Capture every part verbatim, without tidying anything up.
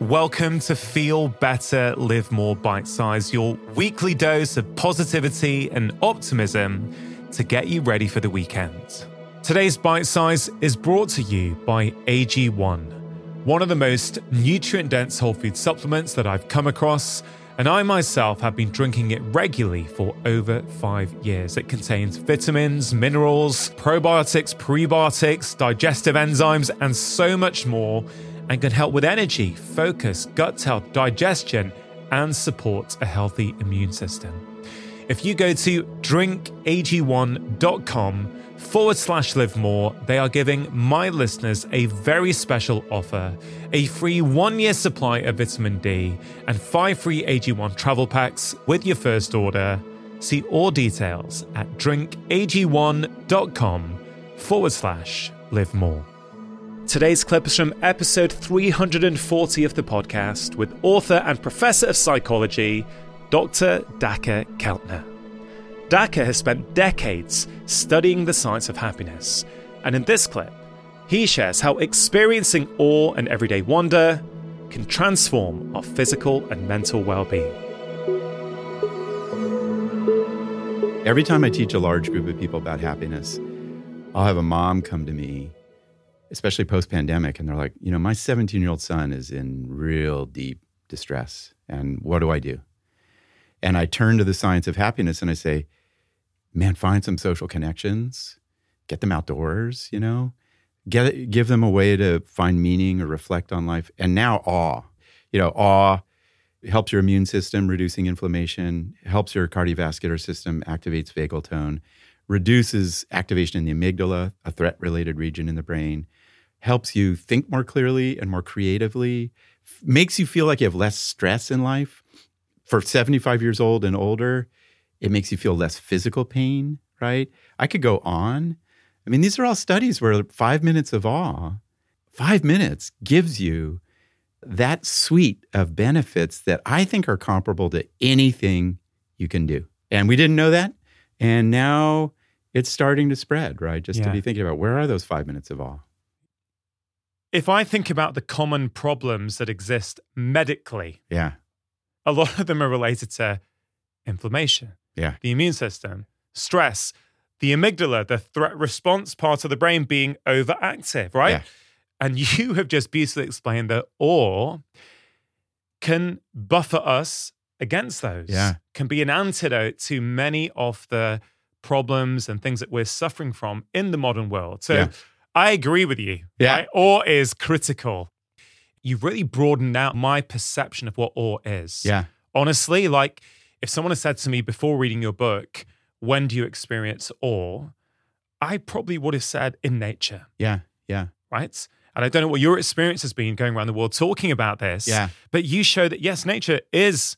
Welcome to Feel Better, Live More Bite Size, your weekly dose of positivity and optimism to get you ready for the weekend. Today's Bite Size is brought to you by A G one, one of the most nutrient-dense whole food supplements that I've come across, and I myself have been drinking it regularly for over five years. It contains vitamins, minerals, probiotics, prebiotics, digestive enzymes, and so much more, and can help with energy, focus, gut health, digestion, and support a healthy immune system. If you go to drink a g one dot com forward slash live more, they are giving my listeners a very special offer, a free one-year supply of vitamin D and five free A G one travel packs with your first order. See all details at drink a g one dot com forward slash live more. Today's clip is from episode three hundred forty of the podcast with author and professor of psychology, Doctor Dacher Keltner. Dacher has spent decades studying the science of happiness, and in this clip, he shares how experiencing awe and everyday wonder can transform our physical and mental well-being. Every time I teach a large group of people about happiness, I'll have a mom come to me, especially post-pandemic, and they're like, you know, my seventeen-year-old son is in real deep distress, and what do I do? And I turn to the science of happiness, and I say, man, find some social connections, get them outdoors, you know, get give them a way to find meaning or reflect on life. And now awe, you know, awe helps your immune system, reducing inflammation, helps your cardiovascular system, activates vagal tone, reduces activation in the amygdala, a threat-related region in the brain, helps you think more clearly and more creatively, f- makes you feel like you have less stress in life. For seventy-five years old and older, it makes you feel less physical pain, right? I could go on. I mean, these are all studies where five minutes of awe, five minutes gives you that suite of benefits that I think are comparable to anything you can do. And we didn't know that. And now it's starting to spread, right? Just yeah. to be thinking about, where are those five minutes of awe? If I think about the common problems that exist medically, yeah, a lot of them are related to inflammation, yeah, the immune system, stress, the amygdala, the threat response part of the brain being overactive, right? Yeah. And you have just beautifully explained that awe can buffer us against those, yeah. can be an antidote to many of the problems and things that we're suffering from in the modern world. So yeah. I agree with you. Yeah. Right? Awe is critical. You've really broadened out my perception of what awe is. Yeah. Honestly, like if someone has said to me before reading your book, when do you experience awe? I probably would have said in nature. Yeah, yeah. Right? And I don't know what your experience has been going around the world talking about this. Yeah. But you show that, yes, nature is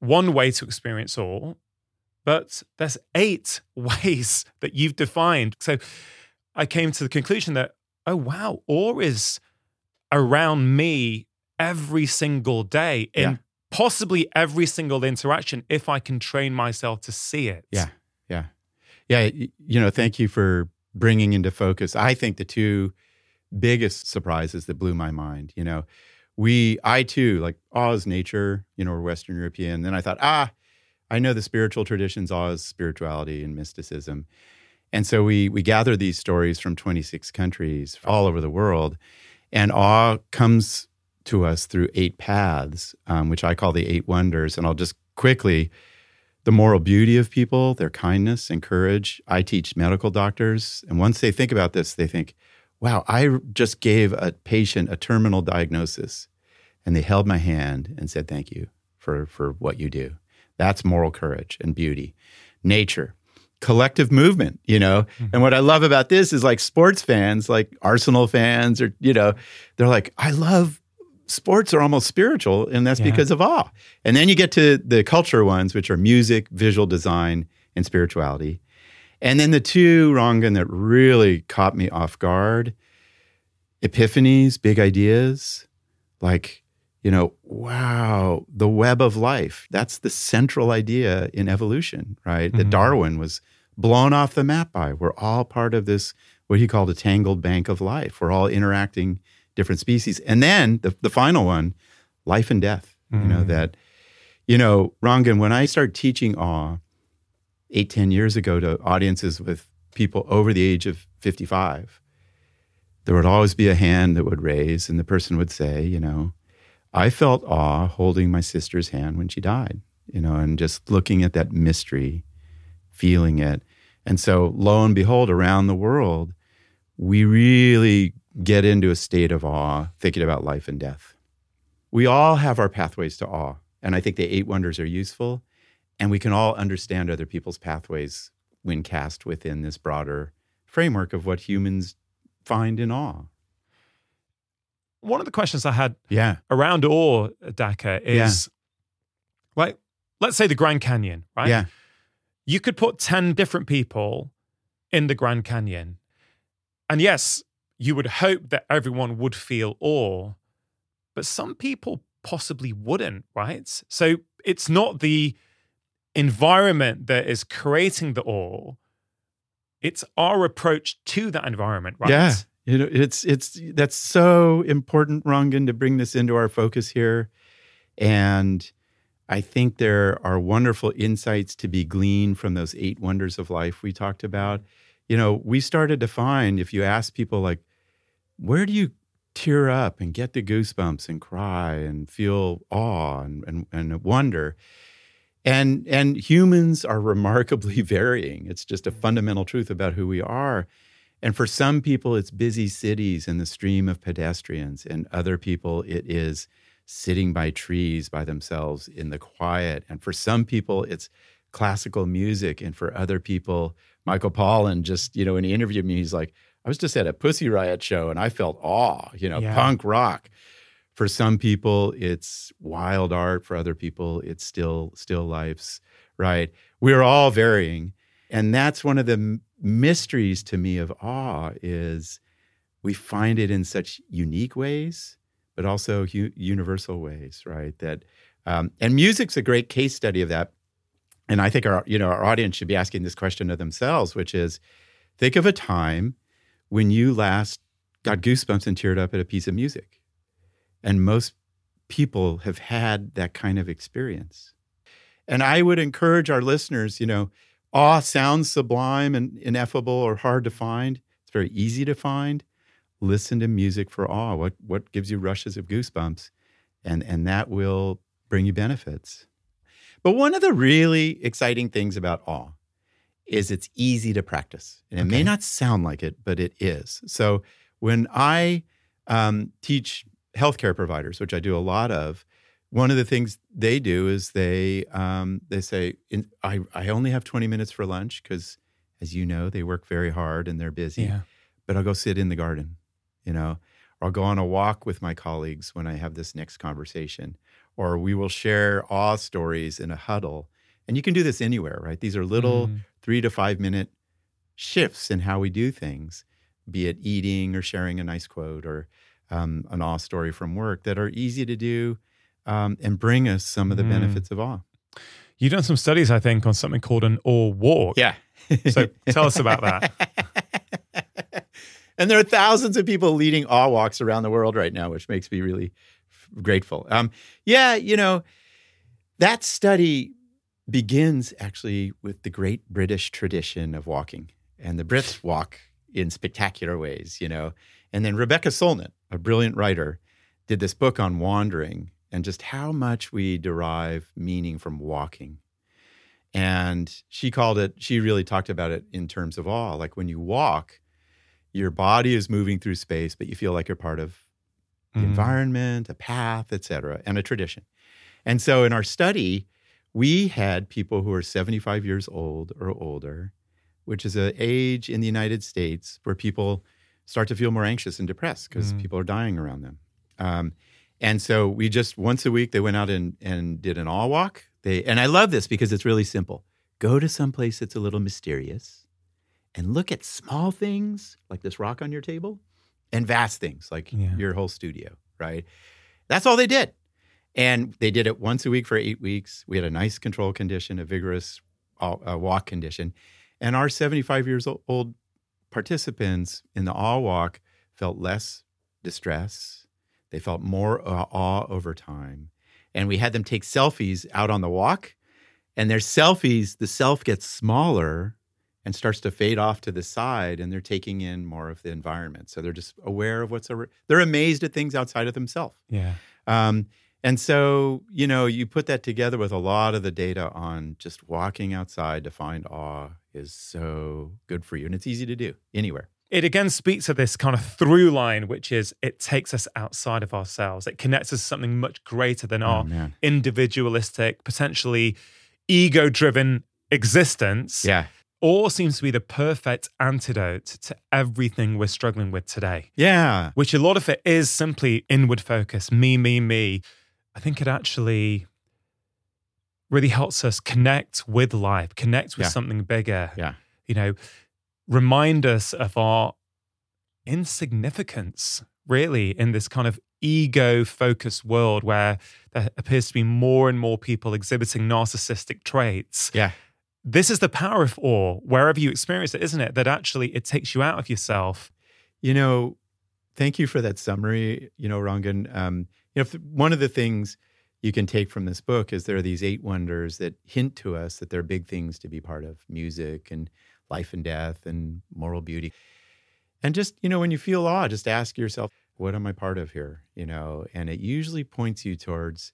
one way to experience awe, but there's eight ways that you've defined. So I came to the conclusion that, oh, wow, awe is around me every single day in yeah. possibly every single interaction if I can train myself to see it. Yeah, yeah. Yeah, you know, thank you for bringing into focus, I think, the two biggest surprises that blew my mind, you know. We, I too, like awe is nature, you know, we're Western European. Then I thought, ah, I know the spiritual traditions, awe is spirituality and mysticism. And so we we gather these stories from twenty-six countries all over the world. And awe comes to us through eight paths, um, which I call the eight wonders. And I'll just quickly, the moral beauty of people, their kindness and courage. I teach medical doctors. And once they think about this, they think, wow, I just gave a patient a terminal diagnosis and they held my hand and said, thank you for, for what you do. That's moral courage and beauty. Nature, collective movement, you know? Mm-hmm. And what I love about this is like sports fans, like Arsenal fans or, you know, they're like, I love sports are almost spiritual and that's yeah. because of awe. And then you get to the culture ones, which are music, visual design, and spirituality. And then the two Rangan that really caught me off guard, epiphanies, big ideas, like, you know, wow, the web of life. That's the central idea in evolution, right? Mm-hmm. That Darwin was blown off the map by. We're all part of this, what he called a tangled bank of life. We're all interacting different species. And then the, the final one, life and death. Mm. You know, that, you know, Rangan, when I started teaching awe eight, ten years ago to audiences with people over the age of fifty-five, there would always be a hand that would raise and the person would say, you know, I felt awe holding my sister's hand when she died, you know, and just looking at that mystery, feeling it. And so lo and behold, around the world, we really get into a state of awe, thinking about life and death. We all have our pathways to awe. And I think the eight wonders are useful. And we can all understand other people's pathways when cast within this broader framework of what humans find in awe. One of the questions I had yeah. around awe, Dacher, is yeah. like, let's say the Grand Canyon, right? Yeah. You could put ten different people in the Grand Canyon. And yes, you would hope that everyone would feel awe, but some people possibly wouldn't, right? So it's not the environment that is creating the awe. It's our approach to that environment, right? Yeah. You know, it's it's that's so important, Rangan, to bring this into our focus here. And I think there are wonderful insights to be gleaned from those eight wonders of life we talked about. You know, we started to find, if you ask people like, where do you tear up and get the goosebumps and cry and feel awe and and, and wonder? And and humans are remarkably varying. It's just a fundamental truth about who we are. And for some people, it's busy cities and the stream of pedestrians. And other people, it is sitting by trees by themselves in the quiet. And for some people, it's classical music. And for other people, Michael Pollan just, you know, when he interviewed me, he's like, I was just at a Pussy Riot show and I felt awe, you know, yeah. punk rock. For some people, it's wild art. For other people, it's still, still lifes, right? We're all varying. And that's one of the mysteries to me of awe is we find it in such unique ways, but also hu- universal ways, right? That um, and music's a great case study of that. And I think our you know our audience should be asking this question of themselves, which is, think of a time when you last got goosebumps and teared up at a piece of music. And most people have had that kind of experience. And I would encourage our listeners, you know, awe sounds sublime and ineffable or hard to find. It's very easy to find. Listen to music for awe. What what gives you rushes of goosebumps? And, and that will bring you benefits. But one of the really exciting things about awe is it's easy to practice. And it okay. may not sound like it, but it is. So when I um, teach healthcare providers, which I do a lot of, one of the things they do is they um, they say, in, I, I only have twenty minutes for lunch because, as you know, they work very hard and they're busy. Yeah. But I'll go sit in the garden, you know, or I'll go on a walk with my colleagues when I have this next conversation, or we will share awe stories in a huddle. And you can do this anywhere, right? These are little mm. three to five minute shifts in how we do things, be it eating or sharing a nice quote or um, an awe story from work that are easy to do. Um, and bring us some of the mm. benefits of awe. You've done some studies, I think, on something called an awe walk. Yeah. So tell us about that. And there are thousands of people leading awe walks around the world right now, which makes me really grateful. Um, yeah, you know, that study begins actually with the great British tradition of walking. And the Brits walk in spectacular ways, you know. And then Rebecca Solnit, a brilliant writer, did this book on wandering and just how much we derive meaning from walking. And she called it, she really talked about it in terms of awe. Like when you walk, your body is moving through space, but you feel like you're part of the mm-hmm. environment, a path, et cetera, and a tradition. And so in our study, we had people who are seventy-five years old or older, which is an age in the United States where people start to feel more anxious and depressed because mm-hmm. people are dying around them. Um, And so we just, once a week, they went out and, and did an awe walk. They And I love this because it's really simple. Go to some place that's a little mysterious and look at small things like this rock on your table and vast things like yeah. your whole studio, right? That's all they did. And they did it once a week for eight weeks. We had a nice control condition, a vigorous uh, walk condition. And our seventy-five years old participants in the awe walk felt less distress. They felt more uh, awe over time. And we had them take selfies out on the walk. And their selfies, the self gets smaller and starts to fade off to the side, and they're taking in more of the environment. So they're just aware of what's over. They're amazed at things outside of themselves. Yeah. Um, and so, you know, you put that together with a lot of the data on just walking outside to find awe is so good for you. And it's easy to do anywhere. It again speaks to this kind of through line, which is it takes us outside of ourselves. It connects us to something much greater than oh, our man. individualistic, potentially ego-driven existence. Yeah. Awe seems to be the perfect antidote to everything we're struggling with today. Yeah. Which a lot of it is simply inward focus, me, me, me. I think it actually really helps us connect with life, connect with yeah. something bigger. Yeah. You know, remind us of our insignificance, really, in this kind of ego-focused world where there appears to be more and more people exhibiting narcissistic traits. Yeah. This is the power of awe, wherever you experience it, isn't it? That actually it takes you out of yourself. You know, thank you for that summary, you know, Rangan. Um, you know, if, one of the things you can take from this book is there are these eight wonders that hint to us that there are big things to be part of, music and life and death and moral beauty. And just, you know, when you feel awe, just ask yourself, what am I part of here? You know, and it usually points you towards,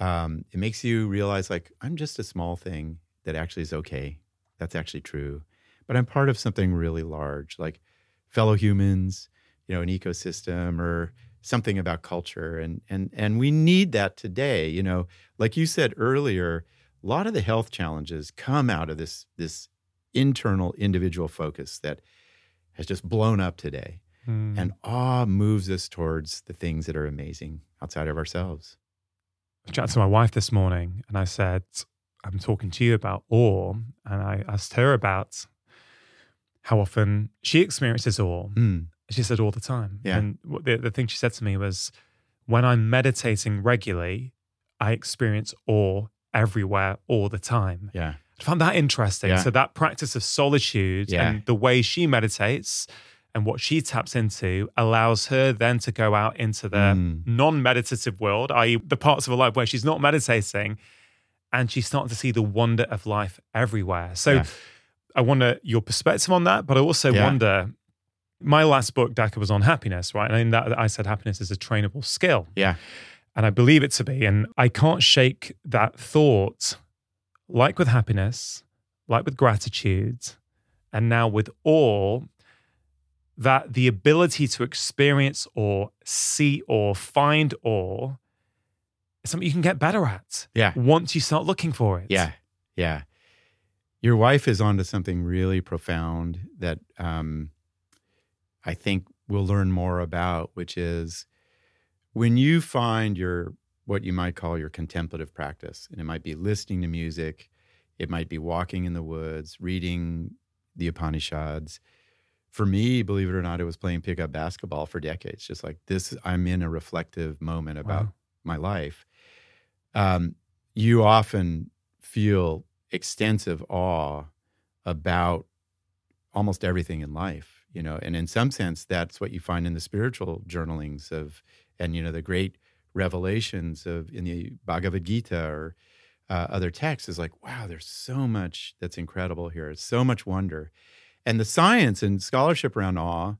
um, it makes you realize like, I'm just a small thing. That actually is okay. That's actually true. But I'm part of something really large, like fellow humans, you know, an ecosystem or something about culture. And and and we need that today. You know, like you said earlier, a lot of the health challenges come out of this, this internal individual focus that has just blown up today. Mm. And awe moves us towards the things that are amazing outside of ourselves. I chatted to my wife this morning and I said, I'm talking to you about awe, and I asked her about how often she experiences awe. Mm. She said all the time. Yeah. And the, the thing she said to me was, when I'm meditating regularly, I experience awe everywhere all the time. Yeah. I found that interesting. Yeah. So that practice of solitude yeah. and the way she meditates and what she taps into allows her then to go out into the mm. non-meditative world, that is the parts of her life where she's not meditating, and she's starting to see the wonder of life everywhere. So yeah. I wonder your perspective on that, but I also yeah. wonder, my last book, Dacher, was on happiness, right? And in that I said happiness is a trainable skill. Yeah. And I believe it to be. And I can't shake that thought, like with happiness, like with gratitude, and now with awe, that the ability to experience awe, see awe, find awe, something you can get better at yeah. once you start looking for it. Yeah, yeah. Your wife is onto something really profound that um, I think we'll learn more about, which is when you find your, what you might call your contemplative practice, and it might be listening to music, it might be walking in the woods, reading the Upanishads. For me, believe it or not, it was playing pickup basketball for decades. Just like this, I'm in a reflective moment about wow. my life. Um, you often feel extensive awe about almost everything in life, you know, and in some sense, that's what you find in the spiritual journalings of, and, you know, the great revelations of in the Bhagavad Gita or uh, other texts is like, wow, there's so much that's incredible here. It's so much wonder. And the science and scholarship around awe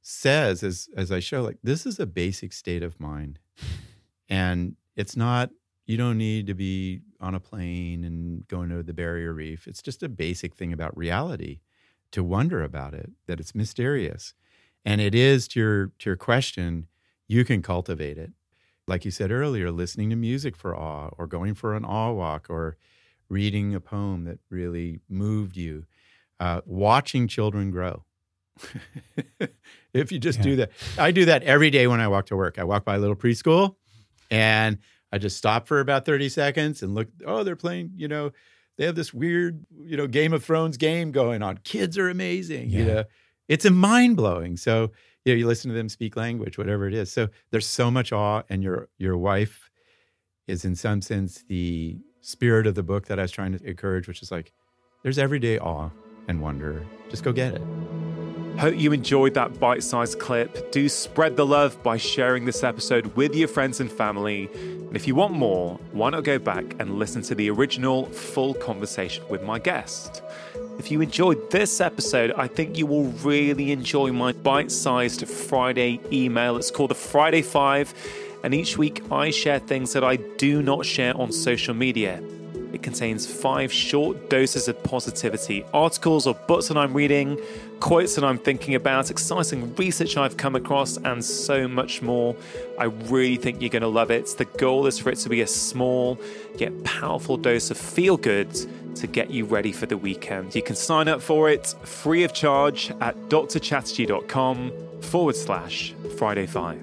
says, as, as I show, like, this is a basic state of mind. And it's not, you don't need to be on a plane and going to the barrier reef. It's just a basic thing about reality, to wonder about it, that it's mysterious. And it is, to your to your question, you can cultivate it. Like you said earlier, listening to music for awe, or going for an awe walk, or reading a poem that really moved you, uh, watching children grow. If you just yeah. do that. I do that every day when I walk to work. I walk by a little preschool, and I just stop for about thirty seconds and look, oh, they're playing, you know, they have this weird, you know, Game of Thrones game going on. Kids are amazing. Yeah. You know, it's a mind blowing. So, you know, you listen to them speak language, whatever it is. So there's so much awe, and your, your wife is in some sense the spirit of the book that I was trying to encourage, which is like, there's everyday awe and wonder. Just go get it. Hope you enjoyed that bite-sized clip. Do spread the love by sharing this episode with your friends and family. And if you want more, why not go back and listen to the original full conversation with my guest? If you enjoyed this episode, I think you will really enjoy my bite-sized Friday email. It's called the Friday Five, and each week I share things that I do not share on social media. It contains five short doses of positivity, articles or books that I'm reading, quotes that I'm thinking about, exciting research I've come across, and so much more. I really think you're going to love it. The goal is for it to be a small yet powerful dose of feel-good to get you ready for the weekend. You can sign up for it free of charge at drchatterjee.com forward slash Friday Five.